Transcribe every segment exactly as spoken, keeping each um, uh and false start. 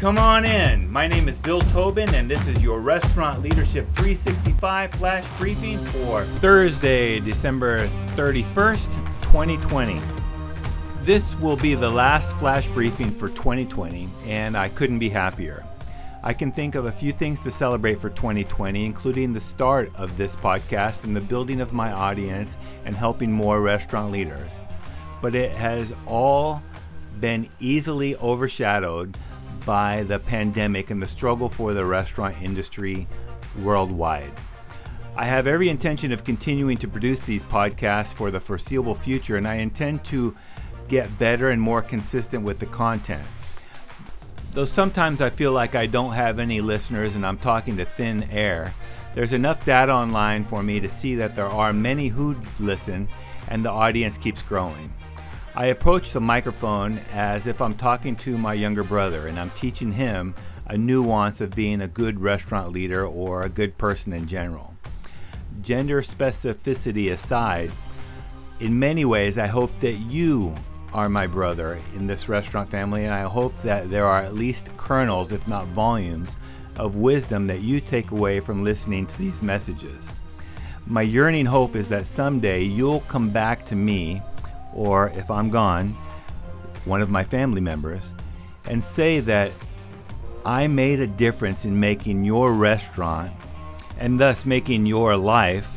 Come on in. My name is Bill Tobin, and this is your Restaurant Leadership three sixty-five flash briefing for Thursday, December thirty-first, twenty twenty. This will be the last flash briefing for twenty twenty, and I couldn't be happier. I can think of a few things to celebrate for twenty twenty, including the start of this podcast and the building of my audience and helping more restaurant leaders. But it has all been easily overshadowed by the pandemic and the struggle for the restaurant industry worldwide. I have every intention of continuing to produce these podcasts for the foreseeable future, and I intend to get better and more consistent with the content. Though sometimes I feel like I don't have any listeners and I'm talking to thin air, there's enough data online for me to see that there are many who listen, and the audience keeps growing. I approach the microphone as if I'm talking to my younger brother and I'm teaching him a nuance of being a good restaurant leader or a good person in general. Gender specificity aside, in many ways I hope that you are my brother in this restaurant family, and I hope that there are at least kernels, if not volumes, of wisdom that you take away from listening to these messages. My yearning hope is that someday you'll come back to me, or if I'm gone, one of my family members, and say that I made a difference in making your restaurant and thus making your life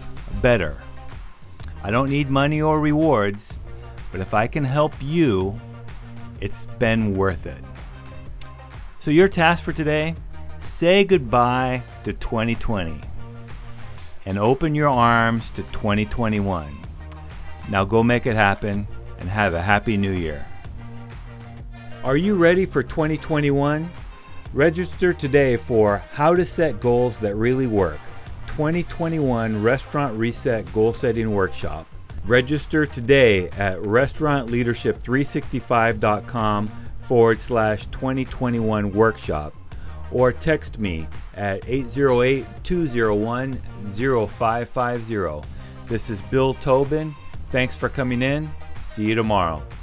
better. I don't need money or rewards, but if I can help you, it's been worth it. So your task for today, say goodbye to twenty twenty and open your arms to twenty twenty-one. Now go make it happen and have a happy new year. Are you ready for twenty twenty-one? Register today for How to Set Goals That Really Work twenty twenty-one Restaurant Reset Goal Setting Workshop. Register today at restaurant leadership three sixty-five dot com forward slash twenty twenty-one workshop, or text me at eight zero eight, two zero one, zero five five zero. This is Bill Tobin. Thanks for coming in. See you tomorrow.